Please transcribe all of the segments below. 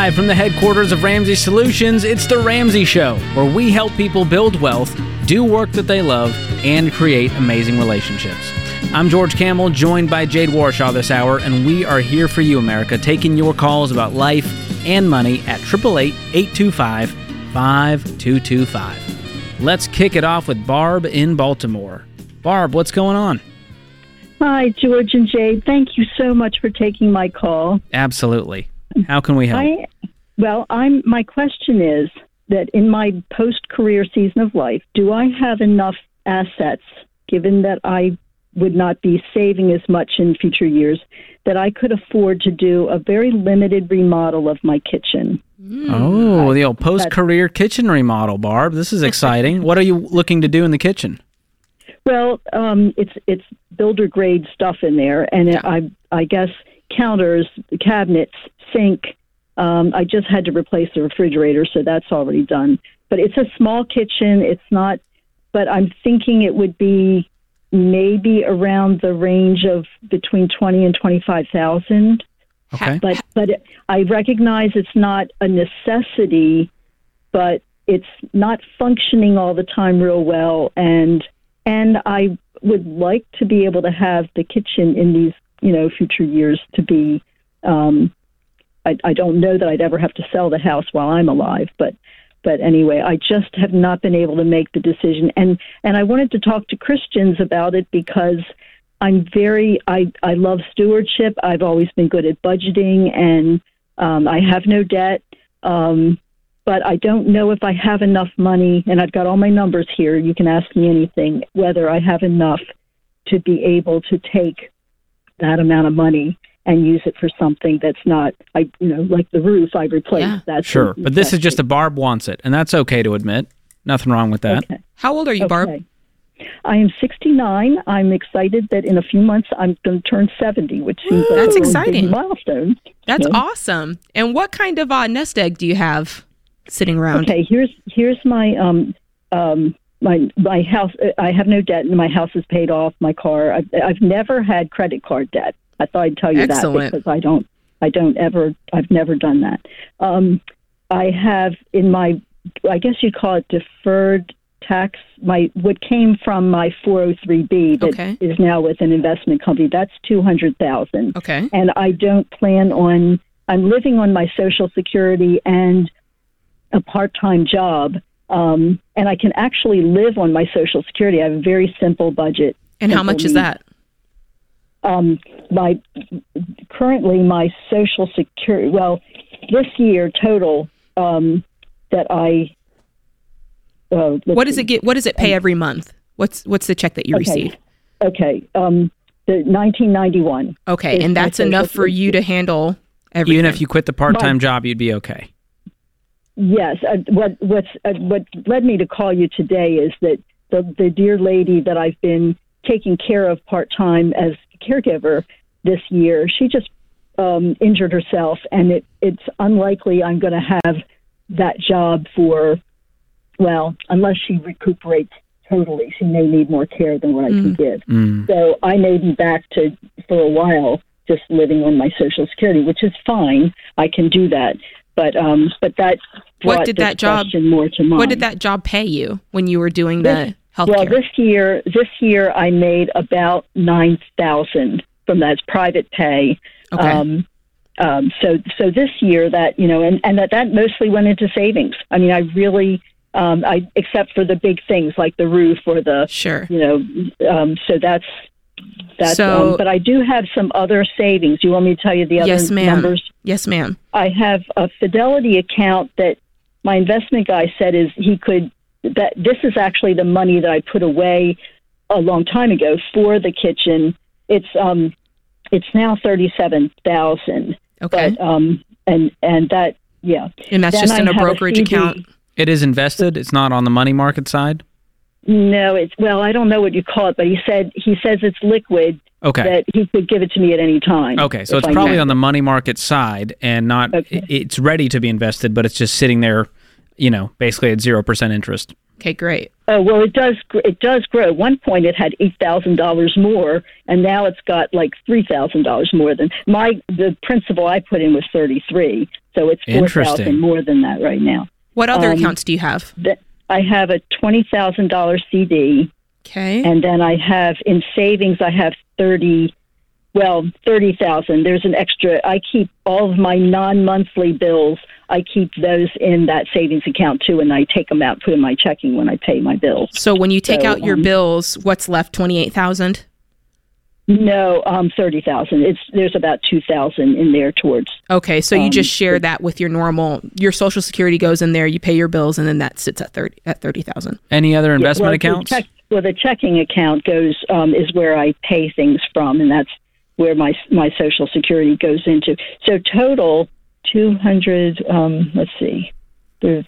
Live from the headquarters of Ramsey Solutions, it's The Ramsey Show, where we help people build wealth, do work that they love, and create amazing relationships. I'm George Campbell, joined by Jade Warshaw this hour, and we are here for you, America, taking your calls about life and money at 888-825-5225. Let's kick it off with Barb in Baltimore. Barb, what's going on? Hi, George and Jade. Thank you so much for taking my call. Absolutely. How can we help? My question is that in my post-career season of life, do I have enough assets, given that I would not be saving as much in future years, that I could afford to do a very limited remodel of my kitchen? Oh, the old post-career kitchen remodel, Barb. This is exciting. What are you looking to do in the kitchen? Well, it's builder-grade stuff in there, and I guess counters, cabinets, sink. I just had to replace the refrigerator, so that's already done. But it's a small kitchen. It's not, but I'm thinking it would be maybe around the range of between $20,000 and $25,000. Okay. But I recognize it's not a necessity, but it's not functioning all the time real well, and I would like to be able to have the kitchen in these, future years to be, I don't know that I'd ever have to sell the house while I'm alive, but anyway, I just have not been able to make the decision. And I wanted to talk to Christians about it because I love stewardship. I've always been good at budgeting, and I have no debt, but I don't know if I have enough money, and I've got all my numbers here. You can ask me anything, whether I have enough to be able to take that amount of money and use it for something that's not, like the roof I replaced. Yeah. That's sure, but this is just a Barb wants it, and that's okay to admit. Nothing wrong with that. Okay. How old are you, Barb? Okay. I am 69. I'm excited that in a few months I'm going to turn 70, which seems like that's exciting. Big milestone. That's awesome. And what kind of nest egg do you have sitting around? Okay, here's my my house. I have no debt, and my house is paid off. My car. I've never had credit card debt. I thought I'd tell you that because I've never done that. I have in my, I guess you'd call it deferred tax, what came from my 403B that is now with an investment company, that's $200,000. Okay. And I don't plan on, I'm living on my Social Security and a part-time job, and I can actually live on my Social Security. I have a very simple budget. And how much is that? My Social Security, this year total, that I, what does it pay every month? What's the check that you receive? Okay. The $1,991. Okay. And that's enough for you to handle everything. Even if you quit the part-time job, you'd be okay. Yes. What led me to call you today is that the dear lady that I've been taking care of part-time as caregiver this year, she just injured herself, and it's unlikely I'm going to have that job for, unless she recuperates totally. She may need more care than what I can give. So I may be back to, for a while, just living on my Social Security, which is fine. I can do that. But that brought this question more to mind. What did that job pay you when you were doing that? Healthcare. Well, this year I made about $9,000 from that private pay. Okay. So this year that that mostly went into savings. I mean, I really except for the big things like the roof or the So that's. So, but I do have some other savings. You want me to tell you the other numbers? Yes, ma'am. I have a Fidelity account that my investment guy said that this is actually the money that I put away a long time ago for the kitchen. It's now $37,000. Okay. But, and that And that's just in a brokerage account. It is invested. It's not on the money market side. No, it's I don't know what you call it, but he says it's liquid. Okay. That he could give it to me at any time. Okay, so it's probably on the money market side and not. It's ready to be invested, but it's just sitting there. Basically at 0% interest. Okay, great. Oh, well, it does grow. At one point, it had $8,000 more, and now it's got like $3,000 more than the principal I put in was 33, so it's 4,000 more than that right now. What other accounts do you have? I have a $20,000 CD. Okay. And then I have in savings, I have 30,000. There's an extra. I keep all of my non-monthly bills. I keep those in that savings account too, and I take them out, put in my checking when I pay my bills. So when you take out your bills, what's left? 28,000? No, 30,000. There's about 2,000 in there towards. Okay, so you just share that with your normal. Your Social Security goes in there. You pay your bills, and then that sits at 30,000. Any other investment accounts? The checking account goes is where I pay things from, and that's where my Social Security goes into. So total 200. Let's see, with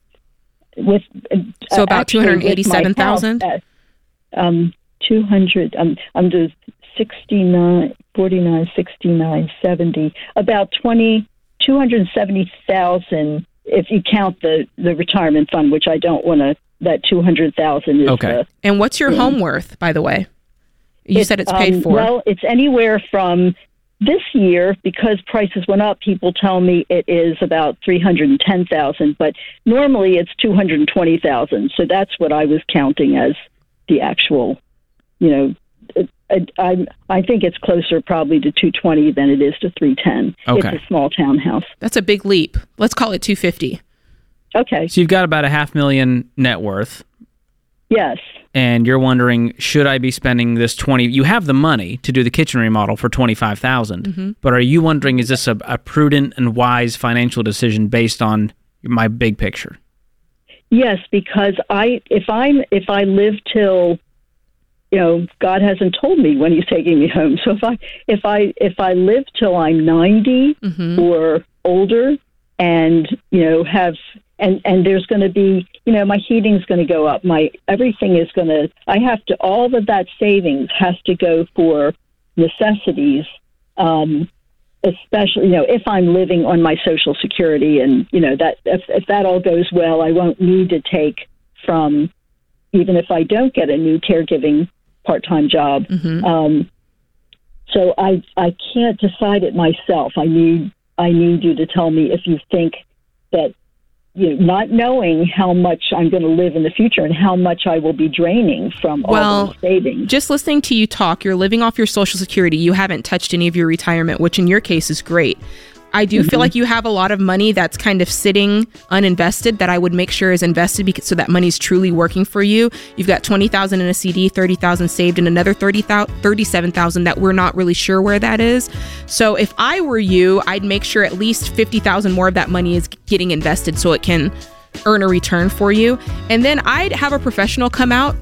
so about 287,000. 200. I'm just 69, 49, 69, 70. About 270,000 if you count the retirement fund, which I don't want to. That 200,000 is okay. And what's your home worth, by the way? You said it's paid for. Well, it's anywhere from this year, because prices went up, people tell me it is about 310,000, but normally it's 220,000. So that's what I was counting as the actual, I think it's closer probably to 220 than it is to 310. Okay. It's a small townhouse. That's a big leap. Let's call it 250. Okay. So you've got about $500,000 net worth. Yes. And you're wondering, should I be spending this 20? You have the money to do the kitchen remodel for $25,000, but are you wondering, is this a prudent and wise financial decision based on my big picture? Yes, because if I live till, God hasn't told me when He's taking me home. So if I live till I'm 90 or older, and and there's going to be, my heating's going to go up. My everything is going to, I have to, all of that savings has to go for necessities, especially, if I'm living on my Social Security and, that if that all goes well, I won't need to take from, even if I don't get a new caregiving part-time job. So I can't decide it myself. I need you to tell me if you think that, not knowing how much I'm going to live in the future and how much I will be draining from all the savings. Just listening to you talk, you're living off your Social Security. You haven't touched any of your retirement, which in your case is great. I do feel like you have a lot of money that's kind of sitting uninvested that I would make sure is invested so that money's truly working for you. You've got $20,000 in a CD, $30,000 saved, and another $37,000 that we're not really sure where that is. So if I were you, I'd make sure at least $50,000 more of that money is getting invested so it can earn a return for you. And then I'd have a professional come out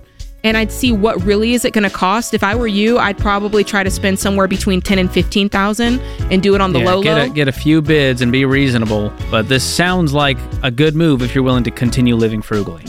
and I'd see what really is it going to cost. If I were you, I'd probably try to spend somewhere between $10,000 and $15,000 and do it on the low. Get a few bids and be reasonable. But this sounds like a good move if you're willing to continue living frugally.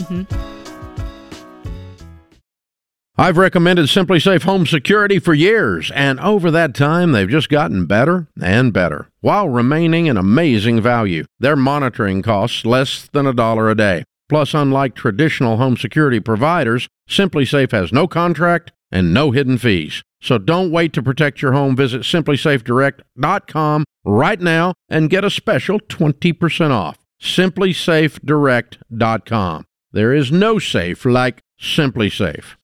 I've recommended SimpliSafe Home Security for years, and over that time, they've just gotten better and better, while remaining an amazing value. Their monitoring costs less than $1 a day. Plus, unlike traditional home security providers, SimpliSafe has no contract and no hidden fees. So don't wait to protect your home. Visit SimpliSafeDirect.com right now and get a special 20% off. SimpliSafeDirect.com. There is no safe like SimpliSafe.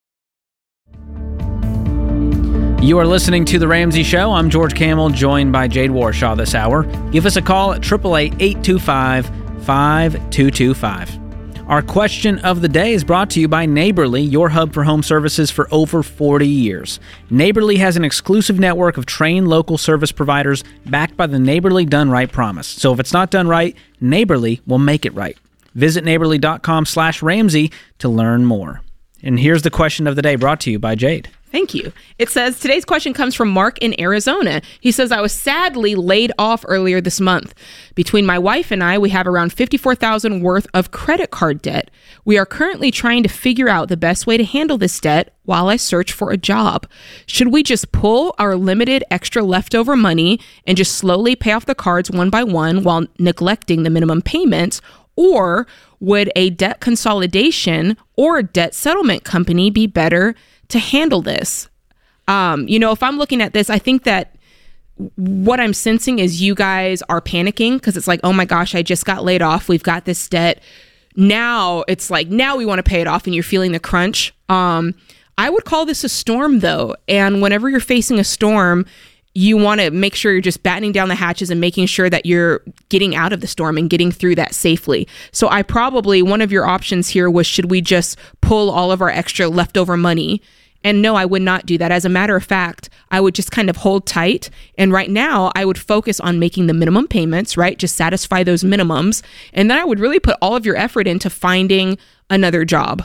You are listening to The Ramsey Show. I'm George Campbell, joined by Jade Warshaw this hour. Give us a call at 888-825-5225. Our question of the day is brought to you by Neighborly, your hub for home services for over 40 years. Neighborly has an exclusive network of trained local service providers backed by the Neighborly Done Right promise. So if it's not done right, Neighborly will make it right. Visit neighborly.com/Ramsey to learn more. And here's the question of the day brought to you by Jade. Thank you. It says, today's question comes from Mark in Arizona. He says, I was sadly laid off earlier this month. Between my wife and I, we have around $54,000 worth of credit card debt. We are currently trying to figure out the best way to handle this debt while I search for a job. Should we just pull our limited extra leftover money and just slowly pay off the cards one by one while neglecting the minimum payments? Or would a debt consolidation or a debt settlement company be better to handle this? You know, if I'm looking at this, I think that what I'm sensing is you guys are panicking because it's like, oh my gosh, I just got laid off. We've got this debt. Now it's like, now we want to pay it off and you're feeling the crunch. I would call this a storm though. And whenever you're facing a storm, you want to make sure you're just battening down the hatches and making sure that you're getting out of the storm and getting through that safely. So I probably, one of your options here was, should we just pull all of our extra leftover money? And no, I would not do that. As a matter of fact, I would just kind of hold tight. And right now, I would focus on making the minimum payments, right? Just satisfy those minimums. And then I would really put all of your effort into finding another job.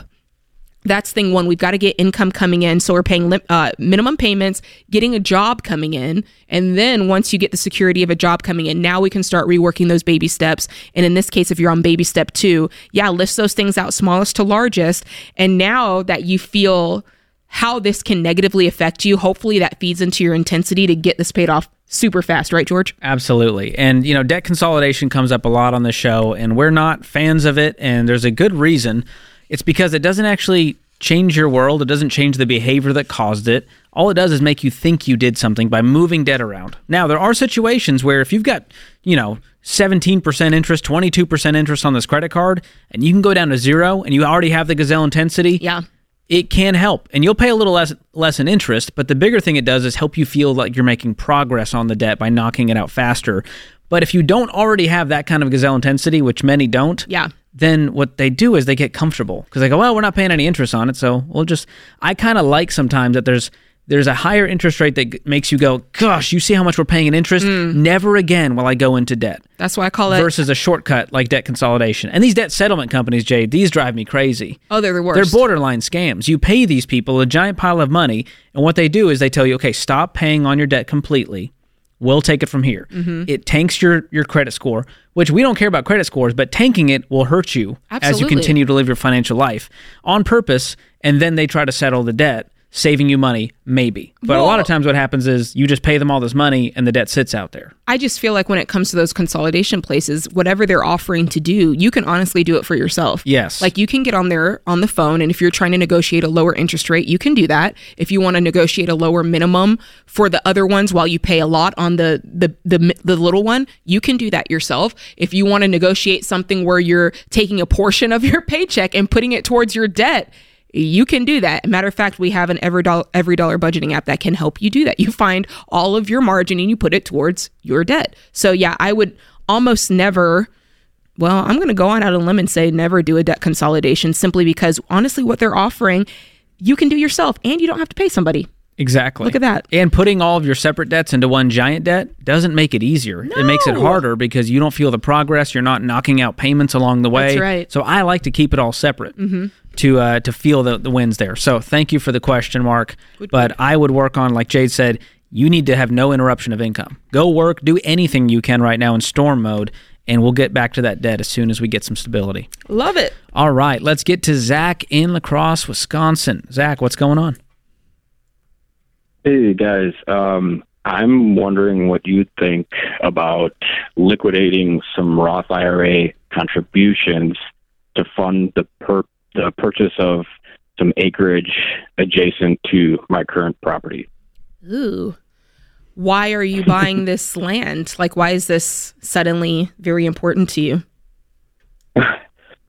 That's thing one. We've got to get income coming in. So we're paying minimum payments, getting a job coming in. And then once you get the security of a job coming in, now we can start reworking those baby steps. And in this case, if you're on baby step two, yeah, list those things out smallest to largest. And now that you feel how this can negatively affect you, hopefully that feeds into your intensity to get this paid off super fast, right, George? Absolutely. And, you know, debt consolidation comes up a lot on the show, and we're not fans of it, and there's a good reason. It's because it doesn't actually change your world. It doesn't change the behavior that caused it. All it does is make you think you did something by moving debt around. Now, there are situations where if you've got, you know, 17% interest, 22% interest on this credit card, and you can go down to zero, and you already have the gazelle intensity. Yeah. It can help, and you'll pay a little less in interest, but the bigger thing it does is help you feel like you're making progress on the debt by knocking it out faster. But if you don't already have that kind of gazelle intensity, which many don't, yeah, then what they do is they get comfortable because they go, well, we're not paying any interest on it, so we'll just... I kind of like sometimes that there's a higher interest rate that makes you go, gosh, you see how much we're paying in interest? Never again will I go into debt. That's why I call it... Versus a shortcut like debt consolidation. And these debt settlement companies, Jade, these drive me crazy. Oh, they're the worst. They're borderline scams. You pay these people a giant pile of money, and what they do is they tell you, okay, stop paying on your debt completely. We'll take it from here. Mm-hmm. It tanks your credit score, which we don't care about credit scores, but tanking it will hurt you as you continue to live your financial life on purpose, and then they try to settle the debt, saving you money, maybe. But well, a lot of times what happens is you just pay them all this money and the debt sits out there. I just feel like when it comes to those consolidation places, whatever they're offering to do, you can honestly do it for yourself. Yes. Like you can get on there on the phone, and if you're trying to negotiate a lower interest rate, you can do that. If you want to negotiate a lower minimum for the other ones while you pay a lot on the little one, you can do that yourself. If you want to negotiate something where you're taking a portion of your paycheck and putting it towards your debt, you can do that. Matter of fact, we have an EveryDollar budgeting app that can help you do that. You find all of your margin and you put it towards your debt. So yeah, I would almost never, well, I'm going to go on out on a limb and say never do a debt consolidation, simply because honestly what they're offering, you can do yourself and you don't have to pay somebody. Exactly. Look at that. And putting all of your separate debts into one giant debt doesn't make it easier. No. It makes it harder because you don't feel the progress. You're not knocking out payments along the way. That's right. So I like to keep it all separate. Mm-hmm. To feel the wins there. So thank you for the question, Mark. But I would work on, like Jade said, you need to have no interruption of income. Go work, do anything you can right now in storm mode, and we'll get back to that debt as soon as we get some stability. Love it. All right, let's get to Zach in La Crosse, Wisconsin. Zach, what's going on? Hey, guys. I'm wondering what you think about liquidating some Roth IRA contributions to fund the purchase of some acreage adjacent to my current property. Ooh. Why are you buying this land? Like, why is this suddenly very important to you?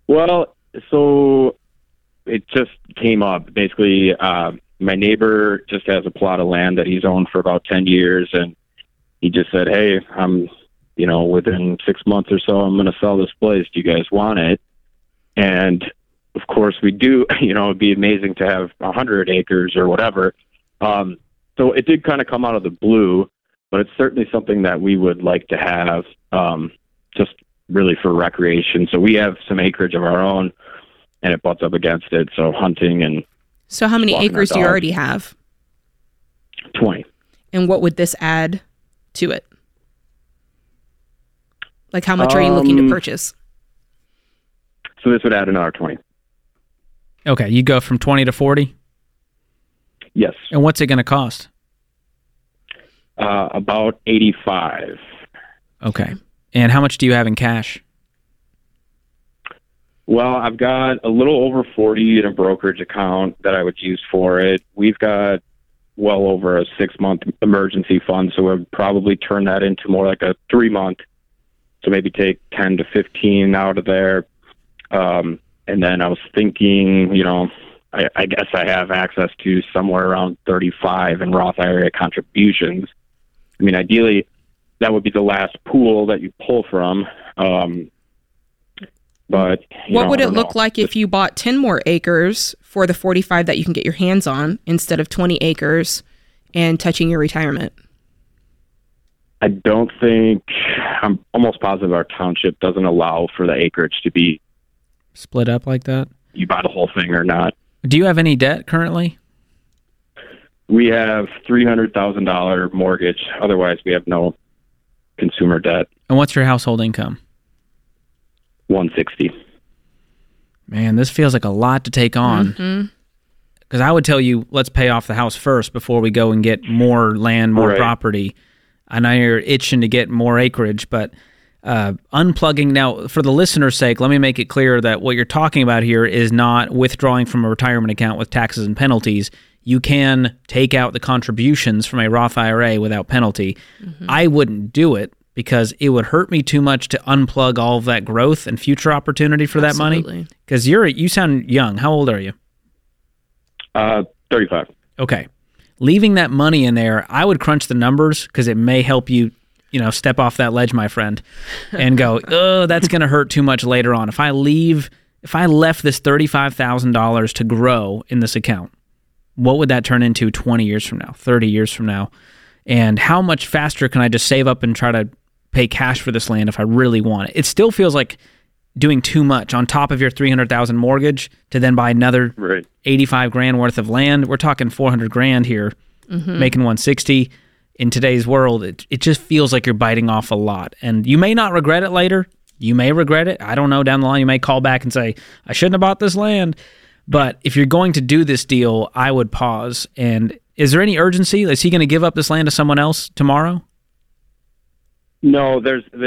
Well, so it just came up. Basically, my neighbor just has a plot of land that he's owned for about 10 years, and he just said, hey, I'm, you know, within 6 months or so, I'm going to sell this place. Do you guys want it? And of course we do, you know, it'd be amazing to have 100 acres or whatever. So it did kind of come out of the blue, but it's certainly something that we would like to have, just really for recreation. So we have some acreage of our own and it butts up against it. So hunting and... So how many acres do you already have? 20. And what would this add to it? Like how much are you looking to purchase? So this would add another 20. Okay, you go from 20 to 40? Yes. And what's it going to cost? About 85. Okay. And how much do you have in cash? Well, I've got a little over 40 in a brokerage account that I would use for it. We've got well over a 6-month emergency fund, so we'll probably turn that into more like a 3-month. So maybe take 10 to 15 out of there. And then I was thinking, you know, I guess I have access to somewhere around 35 in Roth IRA contributions. I mean, ideally, that would be the last pool that you pull from. But what would it look like if you bought 10 more acres for the 45 that you can get your hands on instead of 20 acres and touching your retirement? I don't think, I'm almost positive our township doesn't allow for the acreage to be split up like that. You buy the whole thing or not. Do you have any debt currently? We have $300,000 mortgage. Otherwise, we have no consumer debt. And what's your household income? 160. Man, this feels like a lot to take on. Mm-hmm. Because I would tell you, let's pay off the house first before we go and get more land, more property. I know you're itching to get more acreage, but unplugging. Now, for the listener's sake, let me make it clear that what you're talking about here is not withdrawing from a retirement account with taxes and penalties. You can take out the contributions from a Roth IRA without penalty. Mm-hmm. I wouldn't do it because it would hurt me too much to unplug all of that growth and future opportunity for that money. Because you sound young. How old are you? 35. Okay. Leaving that money in there, I would crunch the numbers because it may help you, step off that ledge, my friend, and go, oh, that's going to hurt too much later on. If I left this $35,000 to grow in this account, what would that turn into 20 years from now, 30 years from now? And how much faster can I just save up and try to pay cash for this land if I really want it? It still feels like doing too much on top of your $300,000 mortgage to then buy another $85,000 worth of land. We're talking $400,000 here, making 160. In today's world, it just feels like you're biting off a lot. And you may not regret it later. You may regret it. I don't know. Down the line, you may call back and say, I shouldn't have bought this land. But if you're going to do this deal, I would pause. And is there any urgency? Is he going to give up this land to someone else tomorrow? No,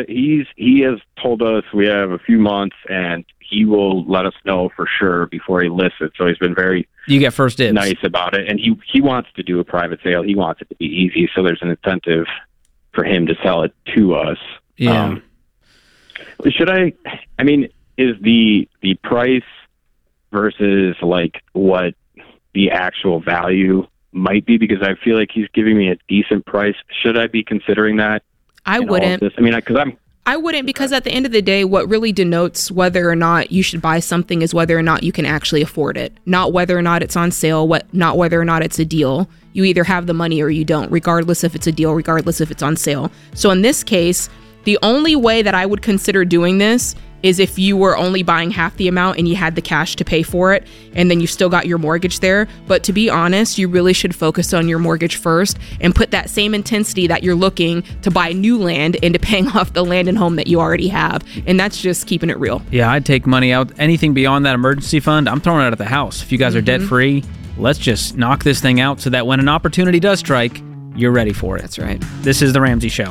he has told us we have a few months, and he will let us know for sure before he lists it. So he's been very nice about it, and he wants to do a private sale. He wants it to be easy, so there's an incentive for him to sell it to us. Yeah. Is the price versus like what the actual value might be? Because I feel like he's giving me a decent price. Should I be considering that? I wouldn't. I wouldn't, because at the end of the day, what really denotes whether or not you should buy something is whether or not you can actually afford it, not whether or not it's on sale, not whether or not it's a deal. You either have the money or you don't, regardless if it's a deal, regardless if it's on sale. So in this case, the only way that I would consider doing this is if you were only buying half the amount and you had the cash to pay for it, and then you still got your mortgage there. But to be honest, you really should focus on your mortgage first and put that same intensity that you're looking to buy new land into paying off the land and home that you already have. And that's just keeping it real. Yeah, I'd take money out. Anything beyond that emergency fund, I'm throwing it out of the house. If you guys are debt-free, let's just knock this thing out so that when an opportunity does strike, you're ready for it. That's right. This is The Ramsey Show.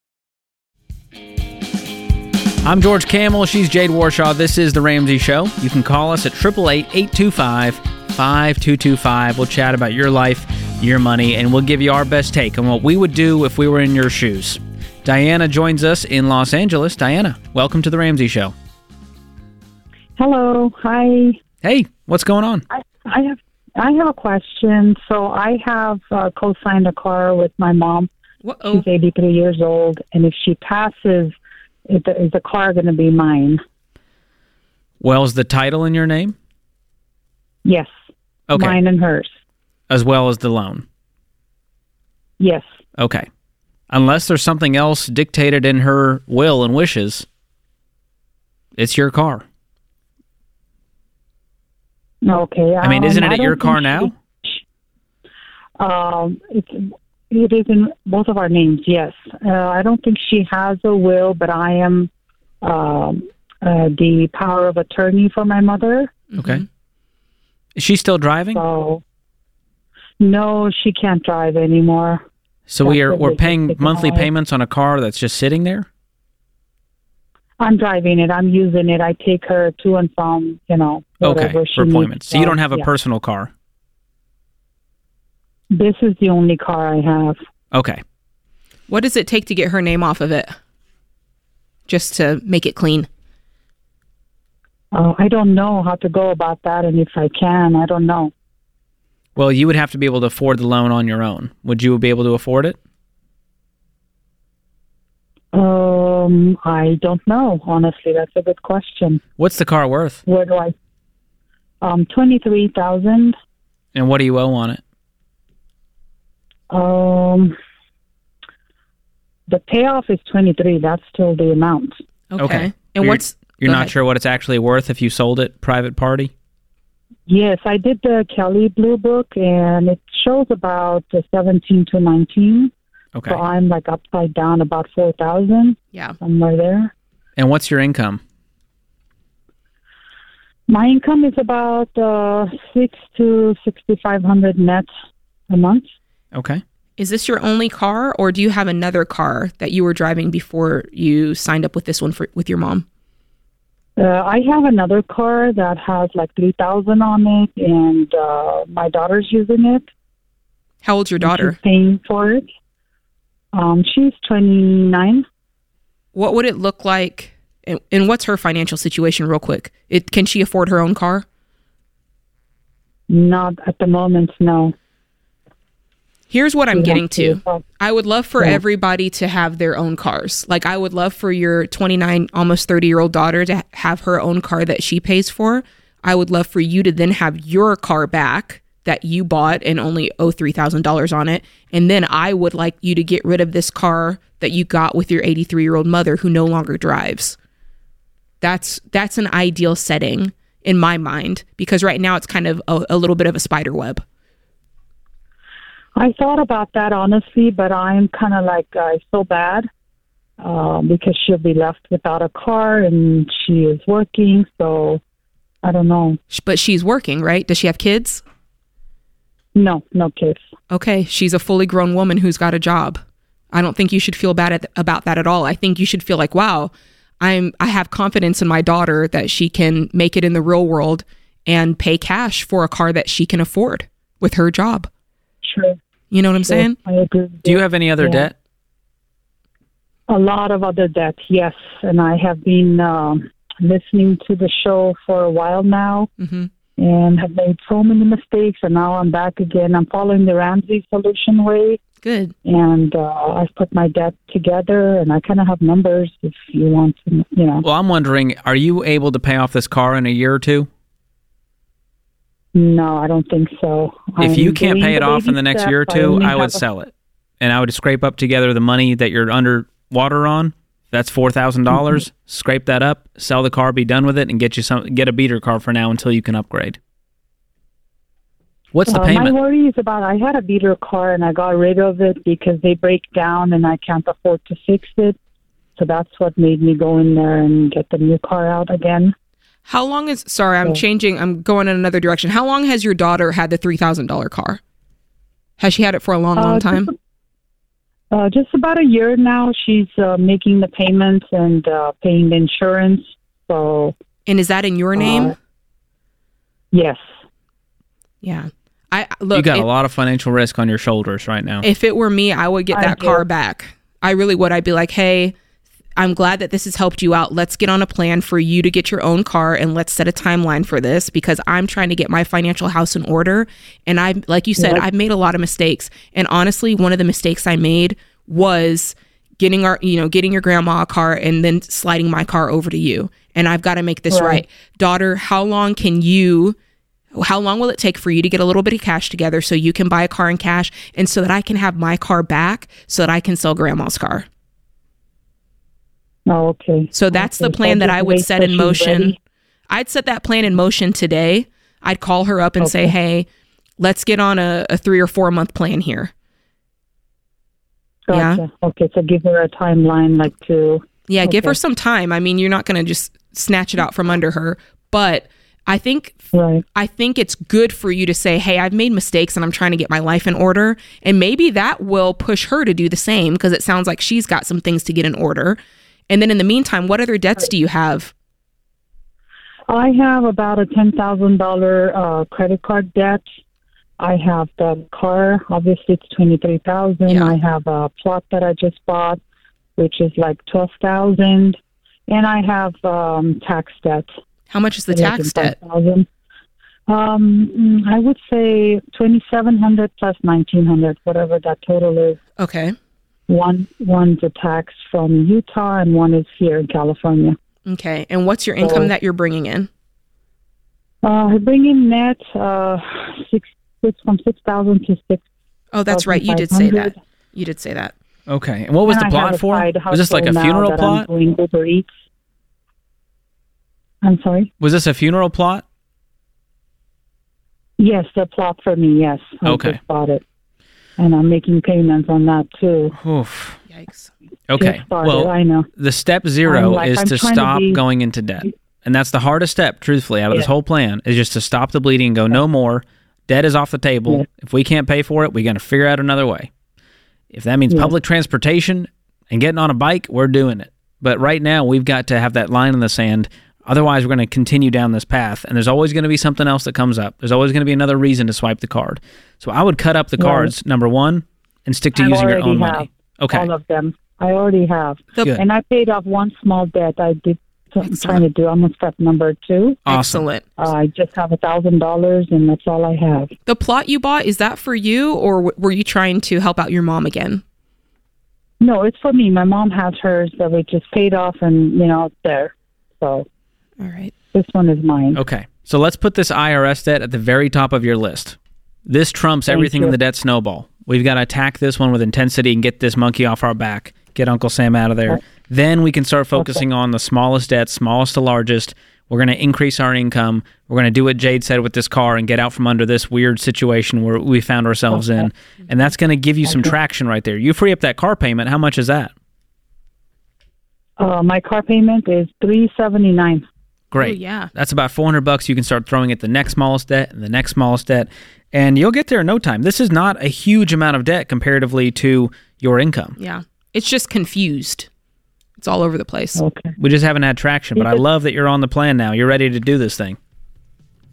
I'm George Campbell. She's Jade Warshaw. This is The Ramsey Show. You can call us at 888-825-5225. We'll chat about your life, your money, and we'll give you our best take on what we would do if we were in your shoes. Diana joins us in Los Angeles. Diana, welcome to The Ramsey Show. Hello. Hi. Hey, what's going on? I have a question. So I have co-signed a car with my mom. Uh-oh. She's 83 years old, and if she passes, is the car going to be mine? Well, is the title in your name? Yes. Okay. Mine and hers. As well as the loan? Yes. Okay. Unless there's something else dictated in her will and wishes, it's your car. Okay. I mean, isn't it your car now? It is in both of our names, yes. I don't think she has a will, but I am the power of attorney for my mother. Okay. Is she still driving? So, no, she can't drive anymore. So we're paying monthly payments on a car that's just sitting there? I'm driving it. I'm using it. I take her to and from, whatever she needs. Appointments. So you don't have a personal car? This is the only car I have. Okay. What does it take to get her name off of it? Just to make it clean? I don't know how to go about that, and if I can, I don't know. Well, you would have to be able to afford the loan on your own. Would you be able to afford it? I don't know, honestly. That's a good question. What's the car worth? What do I? $23,000. And what do you owe on it? The payoff is $23,000. That's still the amount. Okay. And you're not sure what it's actually worth if you sold it private party? Yes, I did the Kelly Blue Book, and it shows about 17 to 19. Okay. So I'm like upside down about $4,000. Yeah. Somewhere there. And what's your income? My income is about $6,000 to $6,500 net a month. Okay. Is this your only car, or do you have another car that you were driving before you signed up with this one with your mom? I have another car that has like 3,000 on it, and my daughter's using it. How old's your daughter? She's paying for it. She's 29. What would it look like, and what's her financial situation real quick? Can she afford her own car? Not at the moment, no. Here's what I'm getting to. I would love for everybody to have their own cars. Like, I would love for your 29, almost 30-year-old daughter to have her own car that she pays for. I would love for you to then have your car back that you bought and only owe $3,000 on it. And then I would like you to get rid of this car that you got with your 83-year-old mother who no longer drives. That's an ideal setting in my mind, because right now it's kind of a little bit of a spider web. I thought about that, honestly, but I'm kind of like, so bad because she'll be left without a car, and she is working, so I don't know. But she's working, right? Does she have kids? No kids. Okay, she's a fully grown woman who's got a job. I don't think you should feel bad about that at all. I think you should feel like, wow, I have confidence in my daughter that she can make it in the real world and pay cash for a car that she can afford with her job. True. You know what I'm saying? I agree. Do you have any other debt? A lot of other debt, yes. And I have been listening to the show for a while now, and have made so many mistakes, and now I'm back again. I'm following the Ramsey Solution way. Good. And I've put my debt together, and I kind of have numbers if you want to, Well, I'm wondering, are you able to pay off this car in a year or two? No, I don't think so. If you can't pay it off in the next year or two, I would sell it. And I would scrape up together the money that you're underwater on. That's $4,000. Mm-hmm. Scrape that up, sell the car, be done with it, and get a beater car for now until you can upgrade. What's the payment? My worry is about, I had a beater car and I got rid of it because they break down and I can't afford to fix it. So that's what made me go in there and get the new car out again. How long is... Sorry, I'm going in another direction. How long has your daughter had the $3,000 car? Has she had it for a long time? Just about a year now. She's making the payments and paying the insurance. So. And is that in your name? Yes. Yeah. You got a lot of financial risk on your shoulders right now. If it were me, I would get that car back. I really would. I'd be like, hey, I'm glad that this has helped you out. Let's get on a plan for you to get your own car, and let's set a timeline for this, because I'm trying to get my financial house in order. And I, like you said, I've made a lot of mistakes. And honestly, one of the mistakes I made was getting your grandma a car and then sliding my car over to you. And I've got to make this right. Daughter, how long will it take for you to get a little bit of cash together so you can buy a car in cash, and so that I can have my car back so that I can sell grandma's car? Oh, okay. So that's the plan that I would set in motion. I'd set that plan in motion today. I'd call her up and say, hey, let's get on a 3 or 4 month plan here. Gotcha. Yeah. Okay. So give her a timeline, like to... Yeah. Okay. Give her some time. I mean, you're not going to just snatch it out from under her, but I think it's good for you to say, hey, I've made mistakes and I'm trying to get my life in order. And maybe that will push her to do the same, because it sounds like she's got some things to get in order. And then in the meantime, what other debts do you have? I have about a $10,000 credit card debt. I have the car. Obviously, it's $23,000. Yeah. I have a plot that I just bought, which is like $12,000. And I have tax debt. How much is the tax debt? I would say $2,700 plus $1,900, whatever that total is. Okay. One's a tax from Utah, and one is here in California. Okay. And what's your income that you're bringing in? I bring in net from $6,000 to $6,000. Oh, that's right. You did say that. Okay. And what was the plot for? Was this like a funeral plot? I'm sorry? Was this a funeral plot? Yes, the plot for me, yes. I just bought it. And I'm making payments on that too. Oof. Yikes. Okay. Well, I know. The step zero is to stop going into debt. And that's the hardest step, truthfully, out of this whole plan, is just to stop the bleeding and go, no more. Debt is off the table. Yeah. If we can't pay for it, we got to figure out another way. If that means public transportation and getting on a bike, we're doing it. But right now, we've got to have that line in the sand. Otherwise, we're going to continue down this path, and there's always going to be something else that comes up. There's always going to be another reason to swipe the card. So I would cut up the cards, number one, and stick to using your own money. Okay. All of them. I already have. Good. And I paid off one small debt I did. I'm trying to do. I'm on step number two. Excellent. I just have $1,000, and that's all I have. The plot you bought, is that for you, or were you trying to help out your mom again? No, it's for me. My mom has hers that we just paid off, and, it's there. So... All right. This one is mine. Okay. So let's put this IRS debt at the very top of your list. This trumps everything in the debt snowball. We've got to attack this one with intensity and get this monkey off our back. Get Uncle Sam out of there. Okay. Then we can start focusing on the smallest debt, smallest to largest. We're going to increase our income. We're going to do what Jade said with this car and get out from under this weird situation where we found ourselves in. And that's going to give you some traction right there. You free up that car payment. How much is that? My car payment is $379. Great. Ooh, yeah. That's about $400 you can start throwing at the next smallest debt and the next smallest debt, and you'll get there in no time. This is not a huge amount of debt comparatively to your income. Yeah. It's just confused. It's all over the place. Okay. We just haven't had traction, but I love that you're on the plan now. You're ready to do this thing.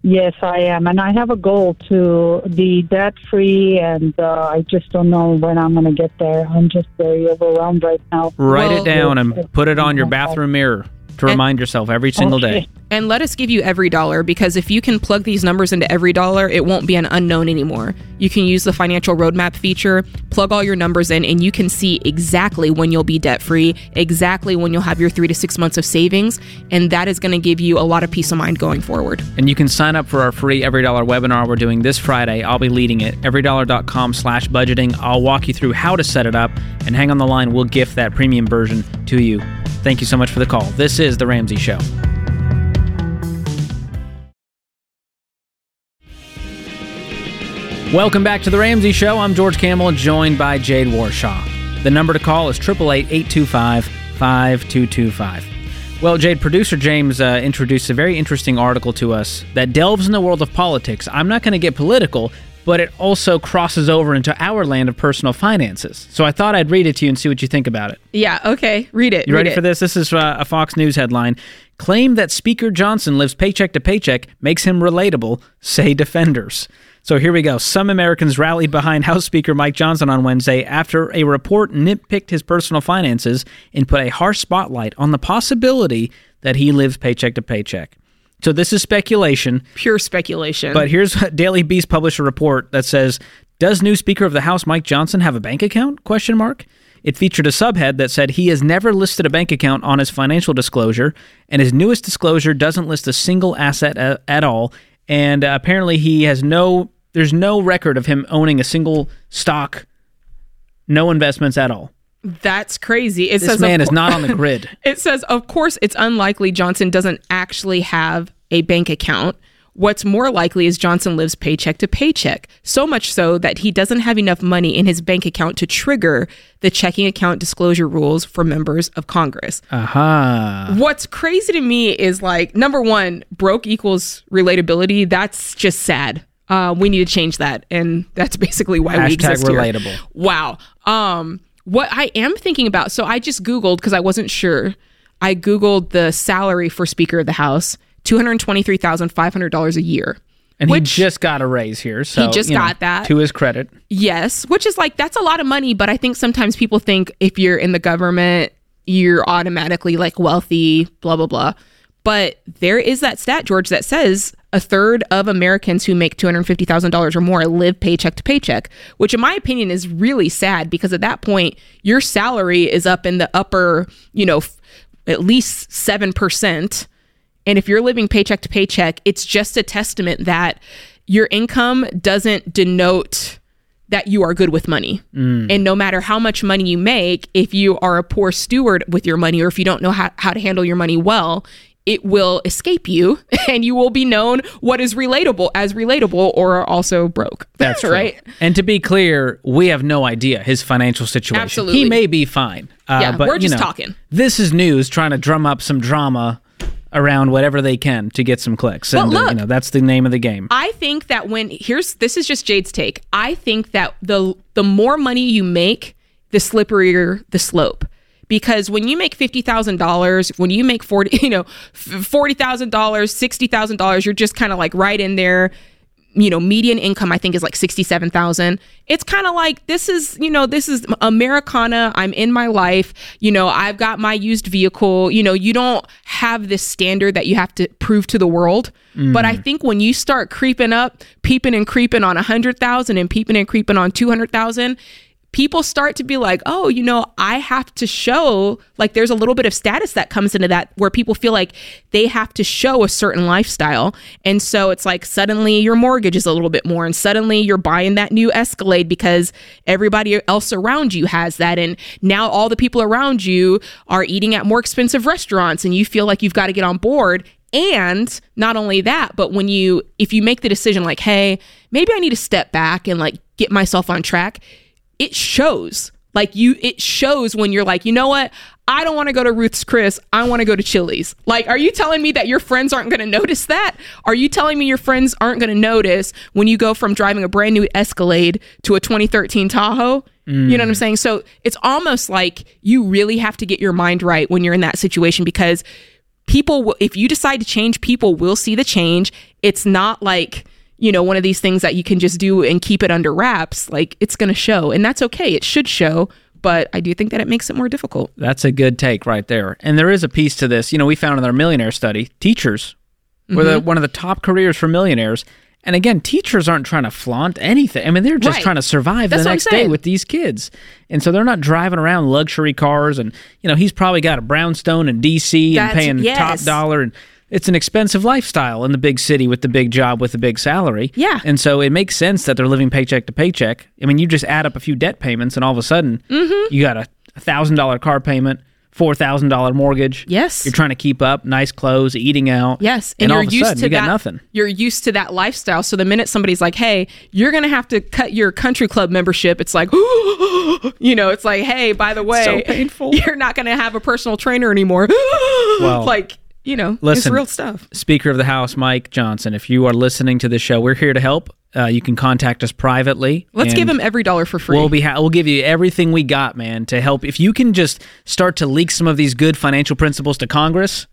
Yes, I am, and I have a goal to be debt-free, and I just don't know when I'm going to get there. I'm just very overwhelmed right now. Write it down and put it on your bathroom mirror. To remind yourself every single day. And let us give you EveryDollar, because if you can plug these numbers into EveryDollar, it won't be an unknown anymore. You can use the financial roadmap feature, plug all your numbers in, and you can see exactly when you'll be debt-free, exactly when you'll have your 3 to 6 months of savings, and that is going to give you a lot of peace of mind going forward. And you can sign up for our free EveryDollar webinar we're doing this Friday. I'll be leading it, everydollar.com/budgeting. I'll walk you through how to set it up, and hang on the line, we'll gift that premium version to you. Thank you so much for the call. This is The Ramsey Show. Welcome back to The Ramsey Show. I'm George Campbell, joined by Jade Warshaw. The number to call is 888-825-5225. Well, Jade, producer James introduced a very interesting article to us that delves in the world of politics. I'm not going to get political, but it also crosses over into our land of personal finances. So I thought I'd read it to you and see what you think about it. Yeah, okay. Read it. You ready for this? This is a Fox News headline. Claim that Speaker Johnson lives paycheck to paycheck makes him relatable, say defenders. So here we go. Some Americans rallied behind House Speaker Mike Johnson on Wednesday after a report nitpicked his personal finances and put a harsh spotlight on the possibility that he lives paycheck to paycheck. So this is speculation. Pure speculation. But here's Daily Beast published a report that says, "Does new Speaker of the House Mike Johnson have a bank account?" It featured a subhead that said he has never listed a bank account on his financial disclosure, and his newest disclosure doesn't list a single asset at all. And apparently he has there's no record of him owning a single stock, no investments at all. That's crazy. This man is not on the grid. It says, of course, it's unlikely Johnson doesn't actually have a bank account. What's more likely is Johnson lives paycheck to paycheck, so much so that he doesn't have enough money in his bank account to trigger the checking account disclosure rules for members of Congress. Aha. Uh-huh. What's crazy to me is, like, number one, broke equals relatability. That's just sad. We need to change that. And that's basically why we exist here. Relatable. Wow. What I am thinking about, so I just Googled, because I wasn't sure, I Googled the salary for Speaker of the House, $223,500 a year. And he just got a raise here. So he just got that. To his credit. Yes, which is like, that's a lot of money. But I think sometimes people think if you're in the government, you're automatically like wealthy, blah, blah, blah. But there is that stat, George, that says a third of Americans who make $250,000 or more live paycheck to paycheck, which in my opinion is really sad, because at that point, your salary is up in the upper, at least 7%. And if you're living paycheck to paycheck, it's just a testament that your income doesn't denote that you are good with money. Mm. And no matter how much money you make, if you are a poor steward with your money, or if you don't know how to handle your money well, it will escape you, and you will be known what is relatable as relatable, or are also broke. That's right. And to be clear, we have no idea his financial situation. Absolutely. He may be fine. But we're just talking. This is news trying to drum up some drama around whatever they can to get some clicks. And look, that's the name of the game. I think that this is just Jade's take. I think that the more money you make, the slipperier the slope. Because when you make $50,000, when you make $40,000, $60,000, you're just kind of like right in there. Median income, I think, is like $67,000. It's kind of like, this is Americana. I'm in my life. I've got my used vehicle. You don't have this standard that you have to prove to the world. Mm. But I think when you start creeping up, peeping and creeping on 100,000 and peeping and creeping on 200,000, people start to be like, oh, I have to show, like, there's a little bit of status that comes into that, where people feel like they have to show a certain lifestyle. And so it's like, suddenly your mortgage is a little bit more, and suddenly you're buying that new Escalade because everybody else around you has that. And now all the people around you are eating at more expensive restaurants, and you feel like you've got to get on board. And not only that, but if you make the decision like, hey, maybe I need to step back and like get myself on track, it shows. It shows when you're like, you know what? I don't want to go to Ruth's Chris. I want to go to Chili's. Like, are you telling me that your friends aren't going to notice that? Are you telling me your friends aren't going to notice when you go from driving a brand new Escalade to a 2013 Tahoe? Mm. You know what I'm saying? So it's almost like you really have to get your mind right when you're in that situation, because people, if you decide to change, people will see the change. It's not like, one of these things that you can just do and keep it under wraps. Like, it's going to show, and that's okay. It should show, but I do think that it makes it more difficult. That's a good take right there. And there is a piece to this. We found in our millionaire study, teachers were one of the top careers for millionaires. And again, teachers aren't trying to flaunt anything. I mean, they're just trying to survive the next day with these kids. And so they're not driving around luxury cars. And, he's probably got a brownstone in D.C. and paying top dollar, and it's an expensive lifestyle in the big city with the big job with the big salary. Yeah. And so it makes sense that they're living paycheck to paycheck. I mean, you just add up a few debt payments, and all of a sudden, you got a $1,000 car payment, $4,000 mortgage. Yes. You're trying to keep up, nice clothes, eating out. Yes. And all of a sudden, you got nothing. You're used to that lifestyle. So the minute somebody's like, hey, you're going to have to cut your country club membership, it's like, it's like, hey, by the way, so painful. You're not going to have a personal trainer anymore. Well, listen, it's real stuff. Speaker of the House Mike Johnson, if you are listening to this show, we're here to help. You can contact us privately. Let's give him every dollar for free. We'll give you everything we got, man, to help. If you can just start to leak some of these good financial principles to Congress,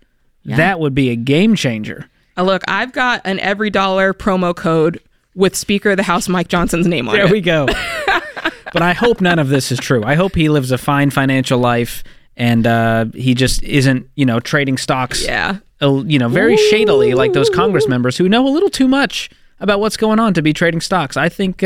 that would be a game changer. Look, I've got an EveryDollar promo code with Speaker of the House Mike Johnson's name on it. There we go. But I hope none of this is true. I hope he lives a fine financial life and he just isn't, you know, trading stocks, very shadily like those Congress members who know a little too much about what's going on to be trading stocks. I think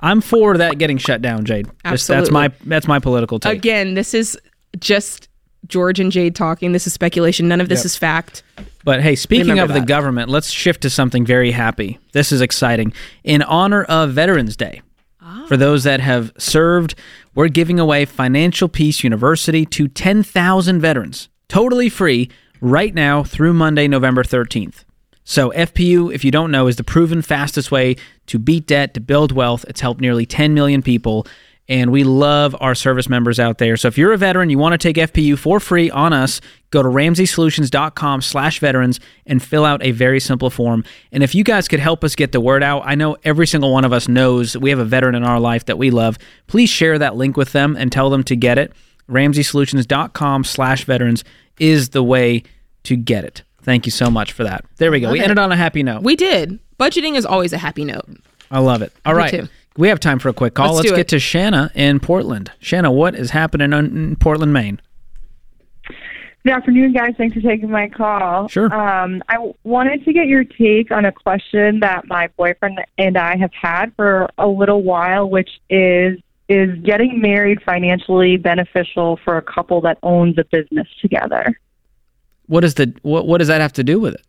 I'm for that getting shut down, Jade. Absolutely. Just, that's my political take. Again, this is just George and Jade talking. This is speculation. None of this is fact. But hey, speaking of the government, let's shift to something very happy. This is exciting. In honor of Veterans Day, for those that have served, we're giving away Financial Peace University to 10,000 veterans, totally free, right now through Monday, November 13th. So FPU, if you don't know, is the proven fastest way to beat debt, to build wealth. It's helped nearly 10 million people, and we love our service members out there. So if you're a veteran, you want to take FPU for free on us, go to RamseySolutions.com/veterans and fill out a very simple form. And if you guys could help us get the word out, I know every single one of us knows that we have a veteran in our life that we love. Please share that link with them and tell them to get it. RamseySolutions.com/veterans is the way to get it. Thank you so much for that. There we go. We ended on a happy note. We did. Budgeting is always a happy note. I love it. All right. Me too. We have time for a quick call. Let's get to Shanna in Portland. Shanna, what is happening in Portland, Maine? Good afternoon, guys. Thanks for taking my call. Sure. I wanted to get your take on a question that my boyfriend and I have had for a little while, which is getting married financially beneficial for a couple that owns a business together? What does that have to do with it?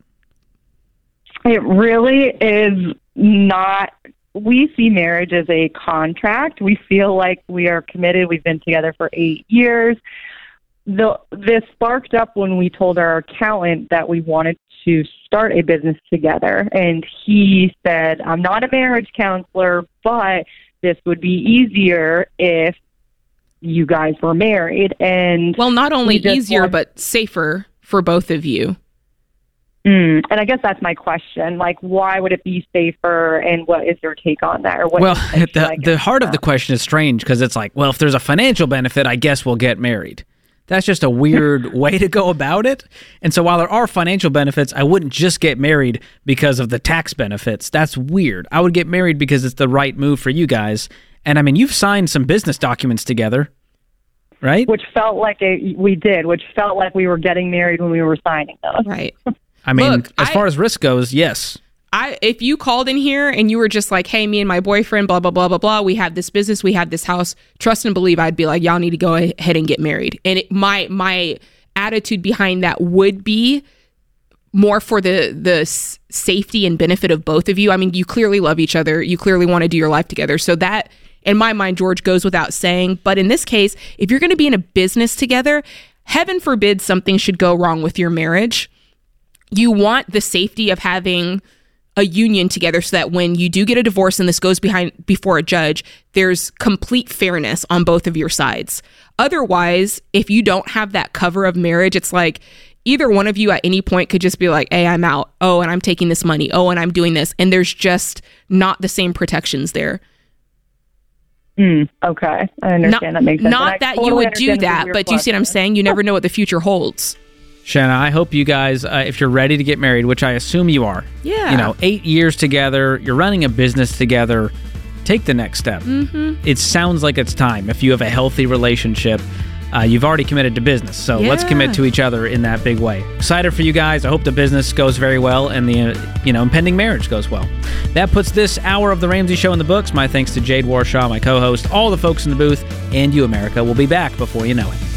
It really is not. We see marriage as a contract. We feel like we are committed. We've been together for 8 years. This sparked up when we told our accountant that we wanted to start a business together. And he said, I'm not a marriage counselor, but this would be easier if you guys were married. And well, not only easier, but safer for both of you. And I guess that's my question. Like, why would it be safer, and what is your take on that? Or what the heart of the question is strange because it's like, well, if there's a financial benefit, I guess we'll get married. That's just a weird way to go about it. And so while there are financial benefits, I wouldn't just get married because of the tax benefits. That's weird. I would get married because it's the right move for you guys. And I mean, you've signed some business documents together, right? Which felt like we were getting married when we were signing those. Right. I mean, look, as far as risk goes, yes. If you called in here and you were just like, hey, me and my boyfriend, blah, blah, blah, blah, blah, we have this business, we have this house, trust and believe, I'd be like, y'all need to go ahead and get married. And my attitude behind that would be more for the safety and benefit of both of you. I mean, you clearly love each other. You clearly want to do your life together. So that, in my mind, George, goes without saying. But in this case, if you're going to be in a business together, heaven forbid something should go wrong with your marriage. You want the safety of having a union together so that when you do get a divorce and this goes before a judge, there's complete fairness on both of your sides. Otherwise, if you don't have that cover of marriage, it's like either one of you at any point could just be like, hey, I'm out. Oh, and I'm taking this money. Oh, and I'm doing this. And there's just not the same protections there. Okay. I understand. That makes sense. Not that you would do that, but do you see what I'm saying? You never know what the future holds. Shanna, I hope you guys, if you're ready to get married, which I assume you are, you know, 8 years together, you're running a business together, take the next step. Mm-hmm. It sounds like it's time. If you have a healthy relationship, you've already committed to business, so let's commit to each other in that big way. Excited for you guys. I hope the business goes very well and the impending marriage goes well. That puts this hour of The Ramsey Show in the books. My thanks to Jade Warshaw, my co-host, all the folks in the booth, and you, America. We'll be back before you know it.